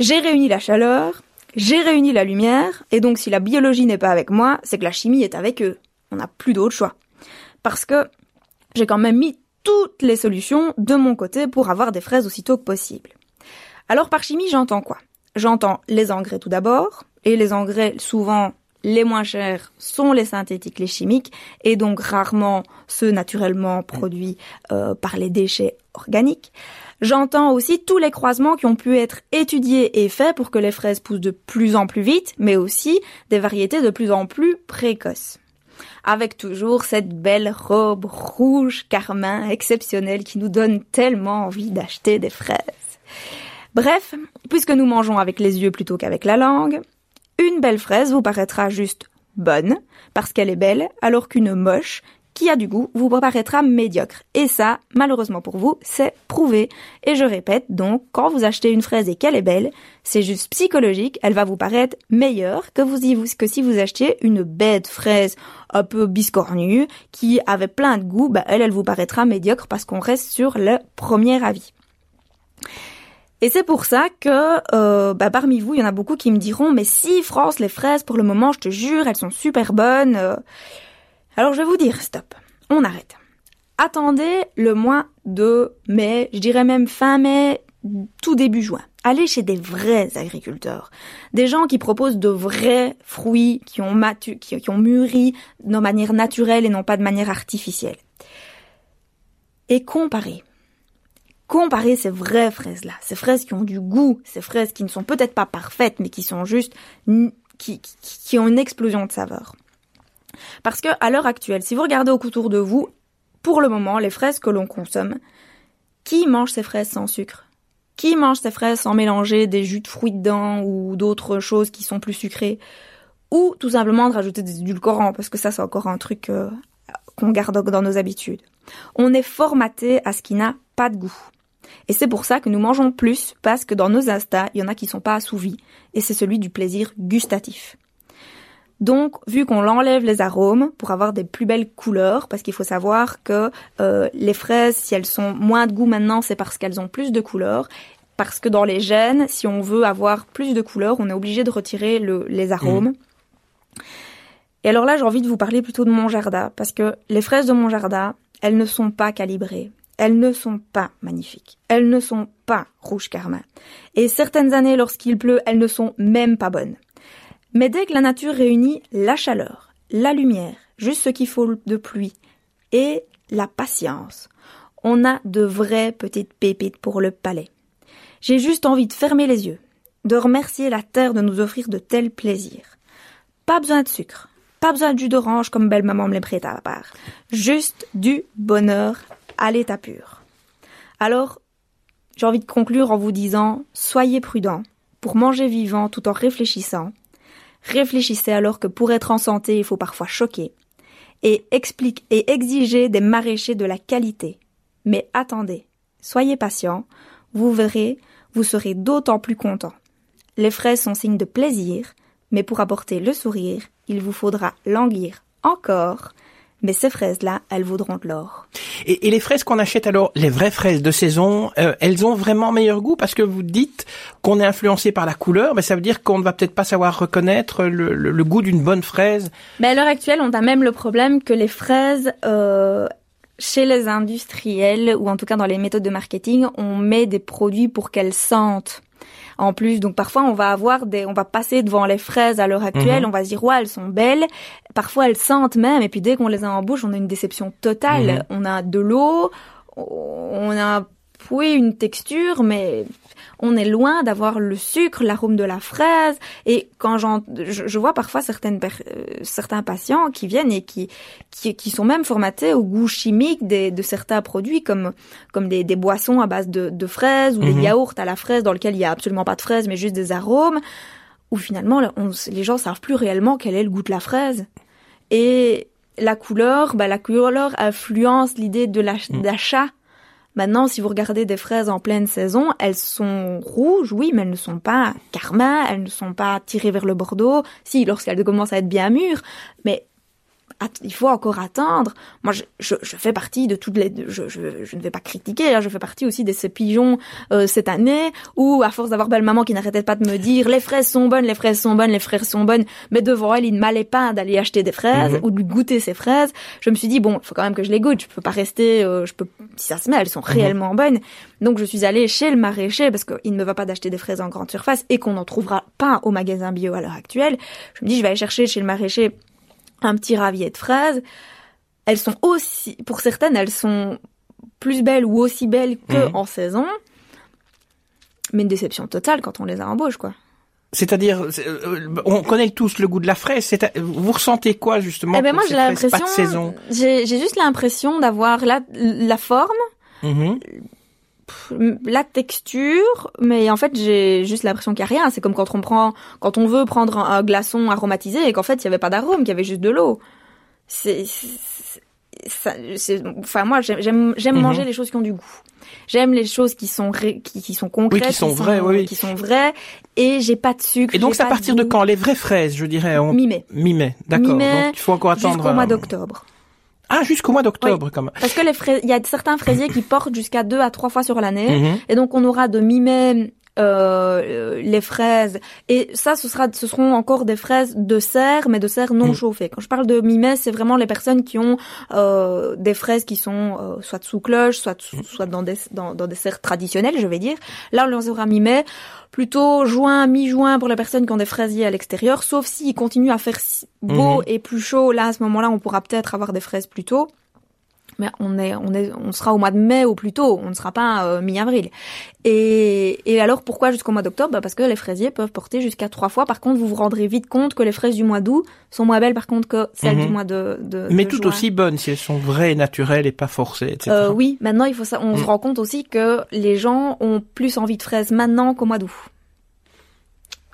J'ai réuni la chaleur, j'ai réuni la lumière, et donc si la biologie n'est pas avec moi, c'est que la chimie est avec eux. On n'a plus d'autre choix. Parce que j'ai quand même mis toutes les solutions de mon côté pour avoir des fraises aussitôt que possible. Alors par chimie, j'entends quoi? J'entends les engrais tout d'abord, et les engrais souvent... les moins chers sont les synthétiques, les chimiques, et donc rarement ceux naturellement produits euh, par les déchets organiques. J'entends aussi tous les croisements qui ont pu être étudiés et faits pour que les fraises poussent de plus en plus vite, mais aussi des variétés de plus en plus précoces. Avec toujours cette belle robe rouge carmin exceptionnelle qui nous donne tellement envie d'acheter des fraises. Bref, puisque nous mangeons avec les yeux plutôt qu'avec la langue, une belle fraise vous paraîtra juste bonne, parce qu'elle est belle, alors qu'une moche, qui a du goût, vous paraîtra médiocre. Et ça, malheureusement pour vous, c'est prouvé. Et je répète, donc, quand vous achetez une fraise et qu'elle est belle, c'est juste psychologique, elle va vous paraître meilleure que, vous y, que si vous achetiez une bête fraise un peu biscornue, qui avait plein de goût, bah elle, elle vous paraîtra médiocre parce qu'on reste sur le premier avis. Et c'est pour ça que euh, bah, parmi vous, il y en a beaucoup qui me diront « Mais si, France, les fraises, pour le moment, je te jure, elles sont super bonnes. Euh... » Alors, je vais vous dire « Stop, on arrête. Attendez le mois de mai, je dirais même fin mai, tout début juin. Allez chez des vrais agriculteurs, des gens qui proposent de vrais fruits, qui ont, matu- qui, qui ont mûri de manière naturelle et non pas de manière artificielle. Et comparez. » Comparez ces vraies fraises-là, ces fraises qui ont du goût, ces fraises qui ne sont peut-être pas parfaites, mais qui sont juste, qui, qui, qui ont une explosion de saveur. Parce que, à l'heure actuelle, si vous regardez autour de vous, pour le moment, les fraises que l'on consomme, qui mange ces fraises sans sucre? Qui mange ces fraises sans mélanger des jus de fruits dedans ou d'autres choses qui sont plus sucrées? Ou tout simplement de rajouter des édulcorants, parce que ça, c'est encore un truc euh, qu'on garde dans nos habitudes. On est formaté à ce qui n'a pas de goût. Et c'est pour ça que nous mangeons plus, parce que dans nos instincts, il y en a qui sont pas assouvis, et c'est celui du plaisir gustatif. Donc, vu qu'on l'enlève les arômes pour avoir des plus belles couleurs, parce qu'il faut savoir que euh, les fraises, si elles sont moins de goût maintenant, c'est parce qu'elles ont plus de couleurs, parce que dans les gènes, si on veut avoir plus de couleurs, on est obligé de retirer le, les arômes. Mmh. Et alors là, j'ai envie de vous parler plutôt de mon jardin, parce que les fraises de mon jardin, elles ne sont pas calibrées. Elles ne sont pas magnifiques. Elles ne sont pas rouge carmin. Et certaines années, lorsqu'il pleut, elles ne sont même pas bonnes. Mais dès que la nature réunit la chaleur, la lumière, juste ce qu'il faut de pluie et la patience, on a de vraies petites pépites pour le palais. J'ai juste envie de fermer les yeux, de remercier la terre de nous offrir de tels plaisirs. Pas besoin de sucre, pas besoin de jus d'orange comme belle maman me les prête à part. Juste du bonheur à l'état pur. Alors, j'ai envie de conclure en vous disant, soyez prudents pour manger vivant tout en réfléchissant. Réfléchissez alors que pour être en santé, il faut parfois choquer et explique et exiger des maraîchers de la qualité. Mais attendez, soyez patients, vous verrez, vous serez d'autant plus contents. Les fraises sont signe de plaisir, mais pour apporter le sourire, il vous faudra languir encore. Mais ces fraises-là, elles vaudront de l'or. Et, et les fraises qu'on achète alors, les vraies fraises de saison, euh, elles ont vraiment meilleur goût? Parce que vous dites qu'on est influencé par la couleur, mais ça veut dire qu'on ne va peut-être pas savoir reconnaître le, le, le goût d'une bonne fraise. Mais à l'heure actuelle, on a même le problème que les fraises, euh, chez les industriels, ou en tout cas dans les méthodes de marketing, on met des produits pour qu'elles sentent. En plus, donc parfois on va avoir des, on va passer devant les fraises à l'heure actuelle, mmh. on va se dire ouais elles sont belles, parfois elles sentent même, et puis dès qu'on les a en bouche, on a une déception totale. Mmh. On a de l'eau, on a oui une texture, mais on est loin d'avoir le sucre, l'arôme de la fraise. Et quand j'en, je, je vois parfois certaines per, euh, certains patients qui viennent et qui, qui qui sont même formatés au goût chimique des de certains produits comme comme des des boissons à base de de fraises ou mm-hmm. des yaourts à la fraise dans lesquels il y a absolument pas de fraises mais juste des arômes, où finalement on, les gens savent plus réellement quel est le goût de la fraise. Et la couleur, bah, la couleur influence l'idée de l'ach- mmh. d'achat. Maintenant, si vous regardez des fraises en pleine saison, elles sont rouges, oui, mais elles ne sont pas carmin, elles ne sont pas tirées vers le bordeaux. Si, lorsqu'elles commencent à être bien mûres, mais att- il faut encore attendre. Moi, je, je, je fais partie de toutes les... Je, je, je ne vais pas critiquer, hein, je fais partie aussi de ces pigeons euh, cette année, où, à force d'avoir belle-maman qui n'arrêtait pas de me dire « Les fraises sont bonnes, les fraises sont bonnes, les fraises sont bonnes », mais devant elle, il ne m'allait pas d'aller acheter des fraises mmh. ou de goûter ces fraises. Je me suis dit « Bon, il faut quand même que je les goûte, je peux pas rester... Euh, je peux... » Si ça se met, elles sont réellement bonnes. Donc, je suis allée chez le maraîcher parce qu'il ne me va pas d'acheter des fraises en grande surface et qu'on n'en trouvera pas au magasin bio à l'heure actuelle. Je me dis, je vais aller chercher chez le maraîcher un petit ravier de fraises. Elles sont aussi, pour certaines, elles sont plus belles ou aussi belles qu'en mmh. saison. Mais une déception totale quand on les a en bouche, quoi. C'est-à-dire, on connaît tous le goût de la fraise. C'est, vous ressentez quoi justement? Eh ben moi, j'ai l'impression, pas de saison. J'ai, j'ai juste l'impression d'avoir la, la forme, mmh. la texture, mais en fait, j'ai juste l'impression qu'il n'y a rien. C'est comme quand on prend, quand on veut prendre un, un glaçon aromatisé et qu'en fait, il n'y avait pas d'arôme, qu'il y avait juste de l'eau. C'est, c'est, ça, c'est enfin moi, j'aime, j'aime mmh. manger les choses qui ont du goût. J'aime les choses qui sont ré... qui, qui sont concrètes, oui, qui sont qui vraies, sont... oui, qui sont vraies. Et j'ai pas de sucre. Et donc, c'est à partir de, de quand les vraies fraises, je dirais, on... mi-mai. Mi-mai, d'accord. Mi-mai, donc il faut encore attendre jusqu'au mois d'octobre. Ah, jusqu'au mois d'octobre, oui. Quand même. Parce que les frais... il y a certains fraisiers qui portent jusqu'à deux à trois fois sur l'année, mm-hmm. et donc on aura de mi-mai euh, les fraises. Et ça, ce sera, ce seront encore des fraises de serre, mais de serre non mm. chauffée. Quand je parle de mi-mai, c'est vraiment les personnes qui ont euh, des fraises qui sont euh, soit sous cloche, soit sous, soit dans des dans, dans des serres traditionnelles, je vais dire. Là, on les aura mi-mai, plutôt juin, mi-juin pour les personnes qui ont des fraisiers à l'extérieur, sauf s'il continue à faire beau mmh. et plus chaud. Là, à ce moment-là, on pourra peut-être avoir des fraises plus tôt. Mais on est, on est, on sera au mois de mai au plus tôt. On ne sera pas euh, mi-avril. Et, et alors, pourquoi jusqu'au mois d'octobre? Bah parce que les fraisiers peuvent porter jusqu'à trois fois. Par contre, vous vous rendrez vite compte que les fraises du mois d'août sont moins belles, par contre, que celles mmh. du mois de, de, mais de tout juin. Aussi bonnes si elles sont vraies, naturelles et pas forcées, et cetera. Euh, oui. Maintenant, il faut ça, on mmh. se rend compte aussi que les gens ont plus envie de fraises maintenant qu'au mois d'août.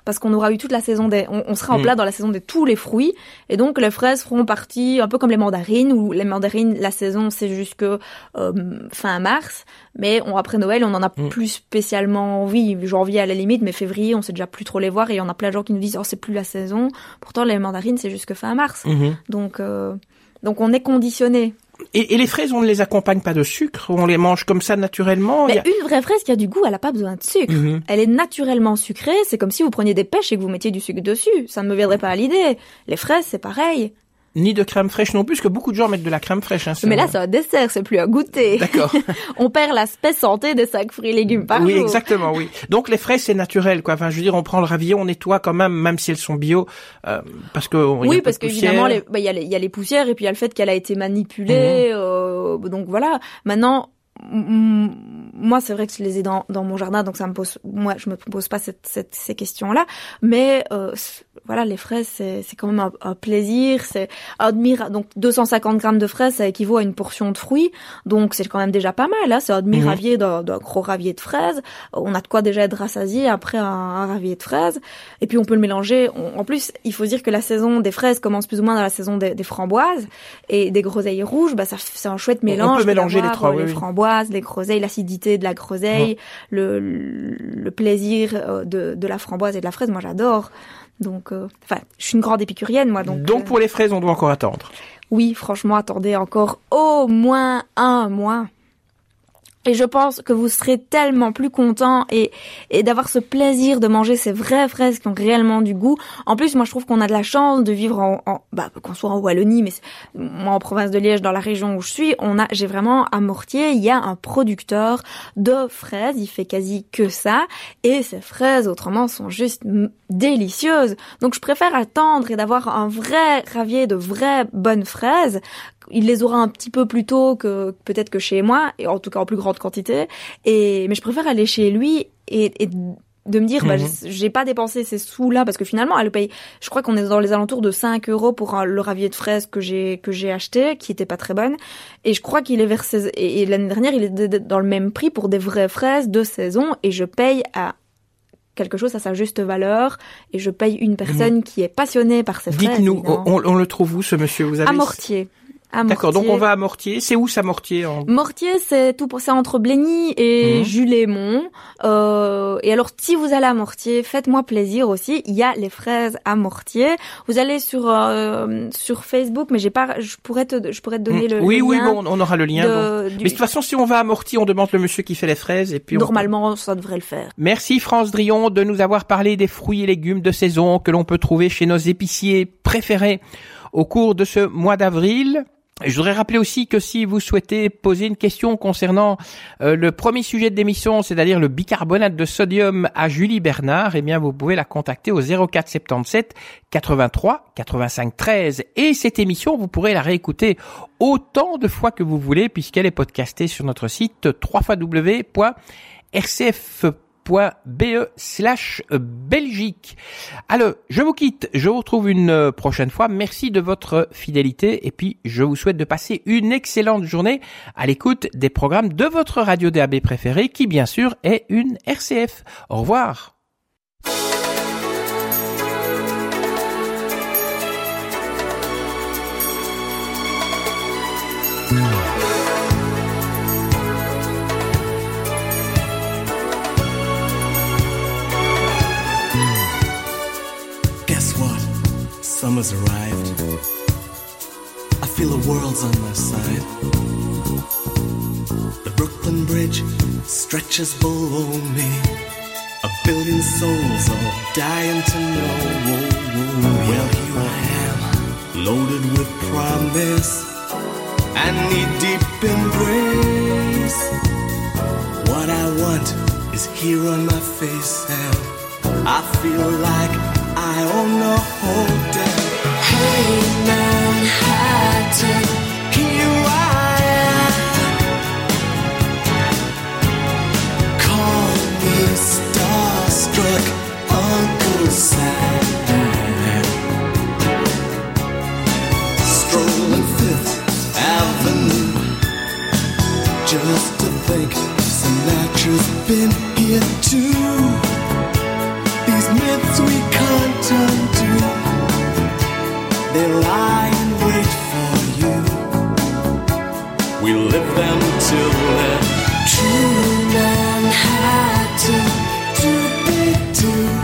Parce qu'on aura eu toute la saison des, on, on sera en mmh. plein dans la saison de tous les fruits, et donc les fraises feront partie un peu comme les mandarines, où les mandarines la saison c'est jusque euh, fin mars, mais on, après Noël on en a mmh. plus spécialement envie, janvier à la limite, mais février on sait déjà plus trop les voir, et il y en a plein de gens qui nous disent oh c'est plus la saison, pourtant les mandarines c'est jusque fin mars, mmh. donc euh, donc on est conditionné. Et, et les fraises, on ne les accompagne pas de sucre, on les mange comme ça naturellement. Mais a... une vraie fraise qui a du goût, elle n'a pas besoin de sucre. Mm-hmm. Elle est naturellement sucrée. C'est comme si vous preniez des pêches et que vous mettiez du sucre dessus. Ça ne me viendrait pas à l'idée. Les fraises, c'est pareil. Ni de crème fraîche non plus, parce que beaucoup de gens mettent de la crème fraîche. Hein, mais là, c'est un dessert, c'est plus un goûter. D'accord. On perd l'aspect santé des cinq fruits et légumes par oui, jour. Oui, exactement, oui. Donc, les fraises, c'est naturel, quoi. Enfin, je veux dire, on prend le ravier, on nettoie quand même, même si elles sont bio, euh, parce que... Oui, parce qu'évidemment, il bah, y, y a les poussières, et puis il y a le fait qu'elle a été manipulée, mmh. euh, donc voilà. Maintenant... moi, c'est vrai que je les ai dans, dans mon jardin, donc ça me pose, moi, je me pose pas cette, cette, ces questions-là. Mais, euh, voilà, les fraises, c'est, c'est quand même un, un plaisir, c'est un demi, donc deux cent cinquante grammes de fraises, ça équivaut à une portion de fruits. Donc, c'est quand même déjà pas mal, hein. C'est un demi ravier d'un, d'un gros ravier de fraises. On a de quoi déjà être rassasié après un, un ravier de fraises. Et puis, on peut le mélanger. On, en plus, il faut dire que la saison des fraises commence plus ou moins dans la saison des, des framboises et des groseilles rouges. Bah, ça, c'est un chouette mélange. On peut mélanger les trois, oui, les framboises. Les groseilles, l'acidité de la groseille, mmh. le, le plaisir de, de la framboise et de la fraise, moi j'adore. Donc, euh, enfin, je suis une grande épicurienne, moi. Donc, donc pour euh, les fraises, on doit encore attendre. Oui, franchement, attendez encore au moins un mois. Et je pense que vous serez tellement plus content et, et d'avoir ce plaisir de manger ces vraies fraises qui ont réellement du goût. En plus, moi, je trouve qu'on a de la chance de vivre en, en bah, qu'on soit en Wallonie, mais moi, en province de Liège, dans la région où je suis, on a, j'ai vraiment, à Mortier, il y a un producteur de fraises. Il fait quasi que ça. Et ces fraises, autrement, sont juste m- délicieuses. Donc, je préfère attendre et d'avoir un vrai ravier de vraies bonnes fraises. Il les aura un petit peu plus tôt que peut-être que chez moi, et en tout cas en plus grande quantité. Et mais je préfère aller chez lui et, et de me dire, mmh. bah, j'ai pas dépensé ces sous-là parce que finalement, elle paye. Je crois qu'on est dans les alentours de cinq euros pour un, le ravier de fraises que j'ai que j'ai acheté, qui était pas très bonne. Et je crois qu'il est vers seize, et, et l'année dernière, il était dans le même prix pour des vraies fraises de saison, et je paye à quelque chose à sa juste valeur, et je paye une personne mmh. qui est passionnée par ses fraises. Dites-nous, on, on le trouve où, ce monsieur, vous avez... À Mortier. À D'accord, Mortier. Donc on va à Mortier. C'est où ça, Mortier en... Mortier, c'est tout pour ça entre Blény et mmh. Julémont. Euh, et alors, si vous allez à Mortier, faites-moi plaisir aussi. Il y a les fraises à Mortier. Vous allez sur euh, sur Facebook, mais j'ai pas. Je pourrais te, je pourrais te donner mmh. le. Oui, le oui, lien bon, on aura le lien. De, bon. du... Mais de toute façon, si on va à Mortier, on demande le monsieur qui fait les fraises et puis. On... Normalement, ça devrait le faire. Merci France Drion de nous avoir parlé des fruits et légumes de saison que l'on peut trouver chez nos épiciers préférés au cours de ce mois d'avril. Je voudrais rappeler aussi que si vous souhaitez poser une question concernant euh, le premier sujet de l'émission, c'est-à-dire le bicarbonate de sodium à Julie Bernard, eh bien vous pouvez la contacter au zéro quatre soixante-dix-sept quatre-vingt-trois quatre-vingt-cinq treize. Et cette émission, vous pourrez la réécouter autant de fois que vous voulez puisqu'elle est podcastée sur notre site double vé double vé double vé point r c f point b e slash Belgique. Alors, je vous quitte, je vous retrouve une prochaine fois. Merci de votre fidélité et puis je vous souhaite de passer une excellente journée à l'écoute des programmes de votre radio D A B préférée qui, bien sûr, est une R C F. Au revoir. Summer's arrived. I feel the world's on my side. The Brooklyn Bridge stretches below me. A billion souls all dying to know. Well, here I am, loaded with promise and knee-deep embrace. What I want is here on my face, and I feel like I own the whole day. Hey Manhattan, here I am. Call me starstruck Uncle Sam. Strolling Fifth Avenue, just to think Sinatra's been here too. Myths we can't undo, they lie in wait for you. We live them till they're true. Manhattan, to be true.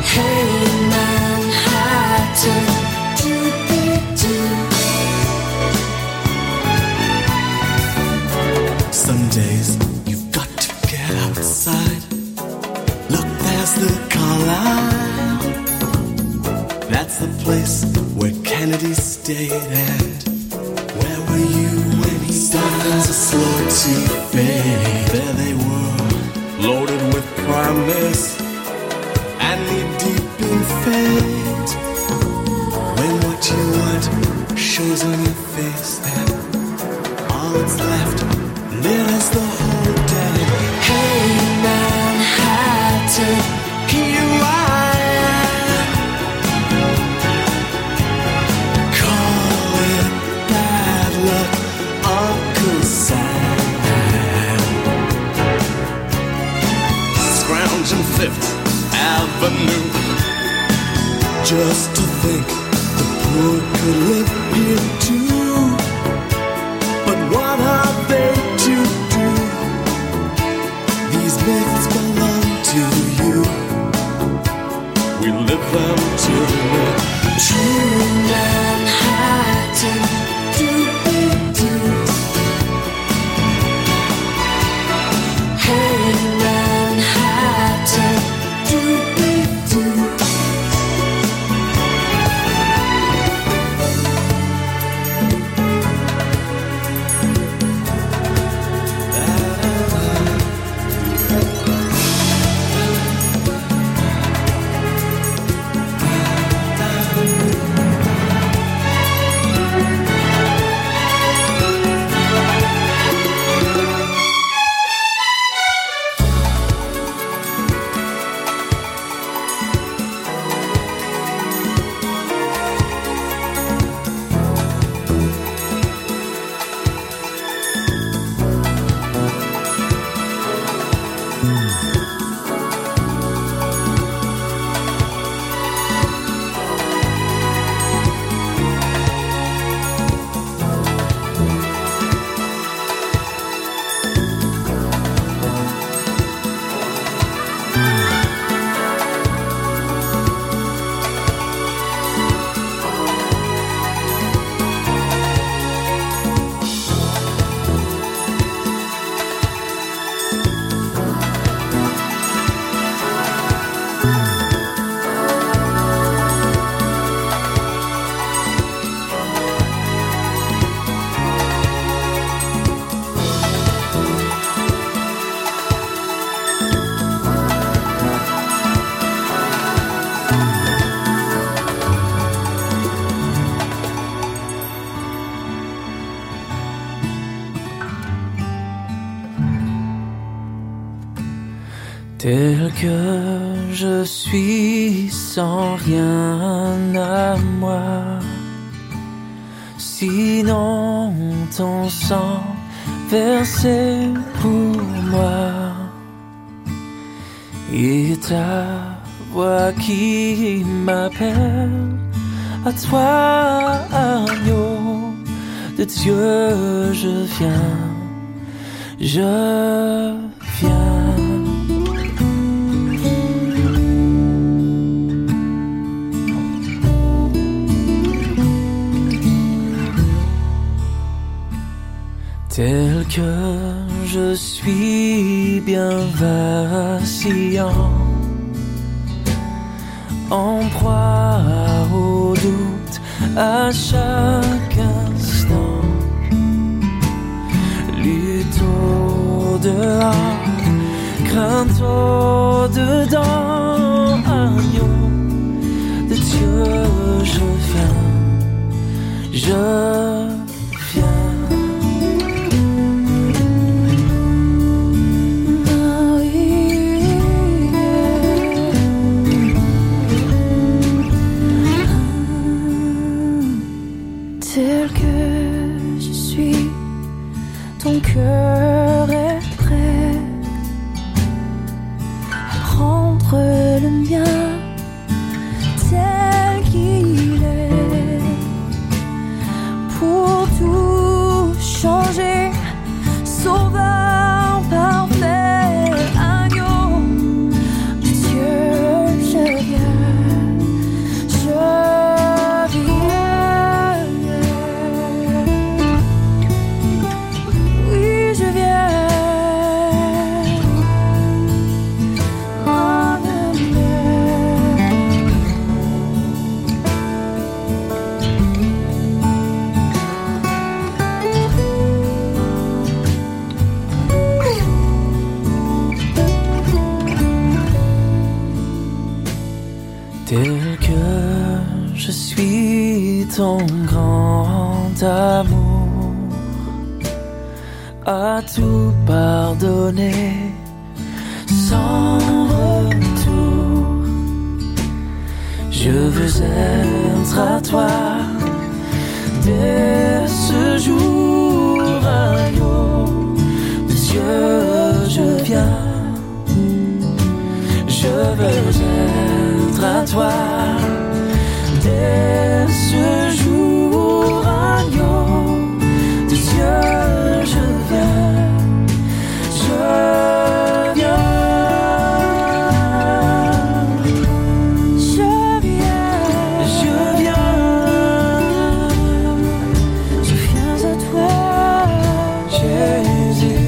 Hey Manhattan, to be true. Some days outside, look past the car line. That's the place where Kennedy stayed. And where were you when he started to slow to fade? There they were, loaded with promise and knee deep in fate. When what you want shows on your face, and all that's left there is the whole day. Hey Manhattan, here I am. Call it bad luck, Uncle Sam. Scrounging Fifth Avenue, just to think the poor could live here too. But what are they to do? These myths belong to you. We live them till we're true. Manhattan, to be true. Hey Manhattan, to be true. Tel que je suis sans rien à moi, sinon ton sang versé pour moi, et ta voix qui m'appelle à toi, agneau de Dieu, je viens, je viens. Tel que je suis bien vacillant, en proie au doute à chaque instant, lutte au dehors, crainte au dedans, agneau de Dieu, je viens, je viens. Tel que je suis, ton cœur est prêt à prendre le mien tel qu'il est, pour tout changer, sauveur parfait, agneau, Dieu, je viens, je ton grand amour a tout pardonné sans retour. Je veux être à toi dès ce jour, agneau, Monsieur, je viens. Je veux être à toi dès ce jour, agneau de Dieu, je viens, je viens, je viens, je viens, je viens à toi, Jésus.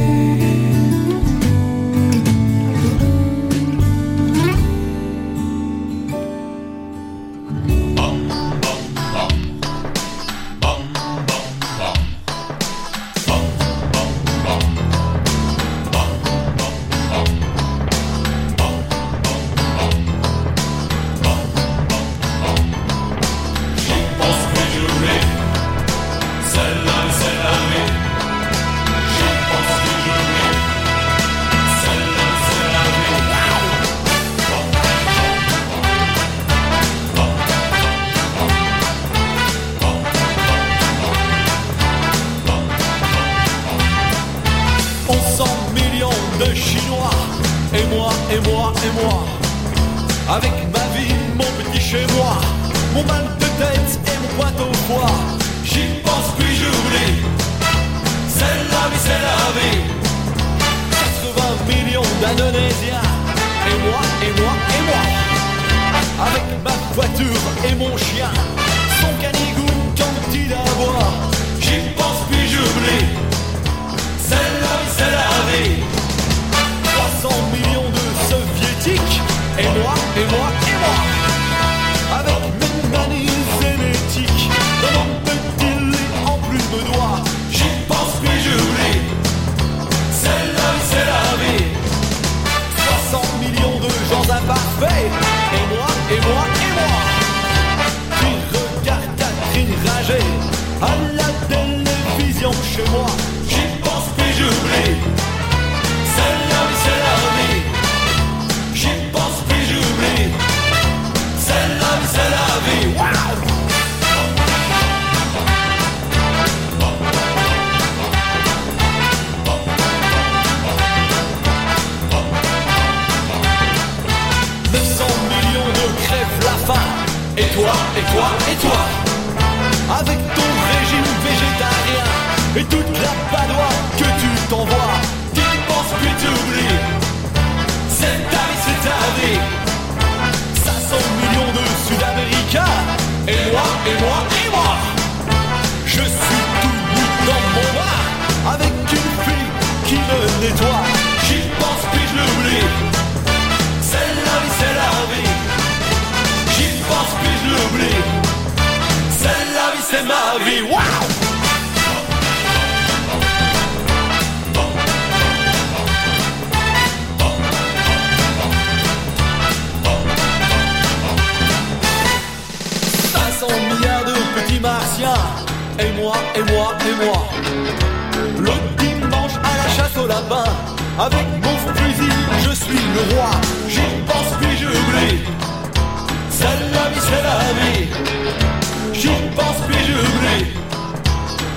J'y pense puis j'oublie, c'est la vie, c'est la vie. et moi et moi. L'autre dimanche à la chasse au lapin, avec mon fusil, je suis le roi. J'y pense puis je oublie, c'est la vie, c'est la vie. J'y pense puis je oublie,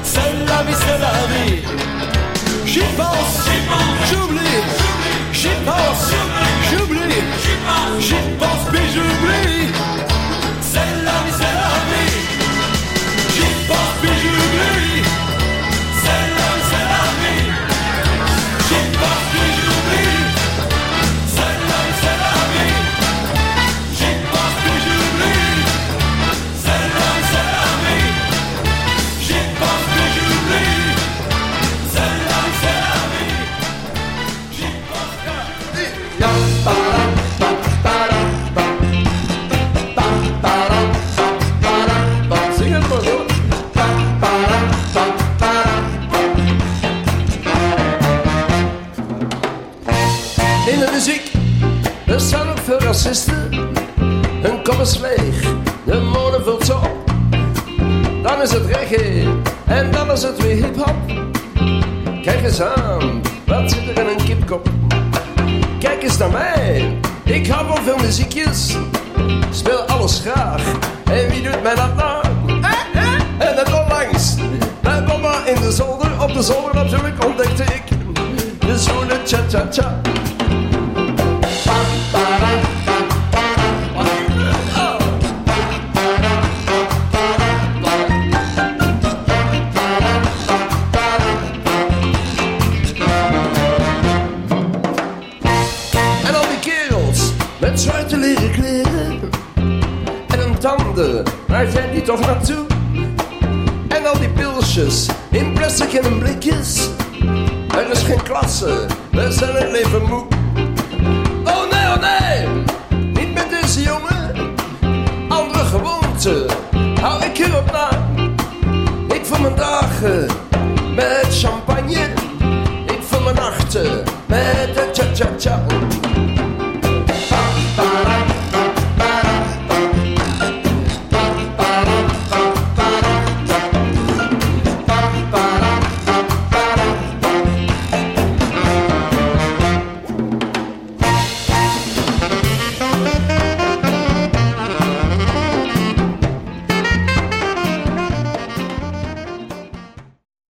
c'est la vie, c'est la vie. J'y pense, j'y pense, j'oublie, j'y pense, j'oublie, j'y pense puis j'oublie, c'est la vie, c'est la vie. J'y pense puis j'oublie, c'est la vie, c'est la vie. J'y pense puis j'oublie, c'est la vie, c'est la vie. J'y pense puis j'oublie, c'est la vie, c'est la vie. J'y pense puis j'oublie, c'est la vie, c'est la vie. J'y pense que j'oublie. Mijn zuster, hun kop is leeg, de mode vult ze op. Dan is het reggae en dan is het weer hip-hop. Kijk eens aan, wat zit er in een kipkop? Kijk eens naar mij, ik hou van veel muziekjes. Speel alles graag, en wie doet mij dat nou? En net onlangs, bij mama in de zolder, op de zolder natuurlijk ontdekte ik de zoene cha-cha-cha. Of naartoe. En al die pilsjes in plastic en in blikjes. Er is geen klasse, we zijn het leven moe. Oh nee, oh nee, niet met deze jongen. Andere gewoonten, hou ik hierop na. Ik vul mijn dagen met champagne. Ik vul mijn nachten met de cha-cha-cha.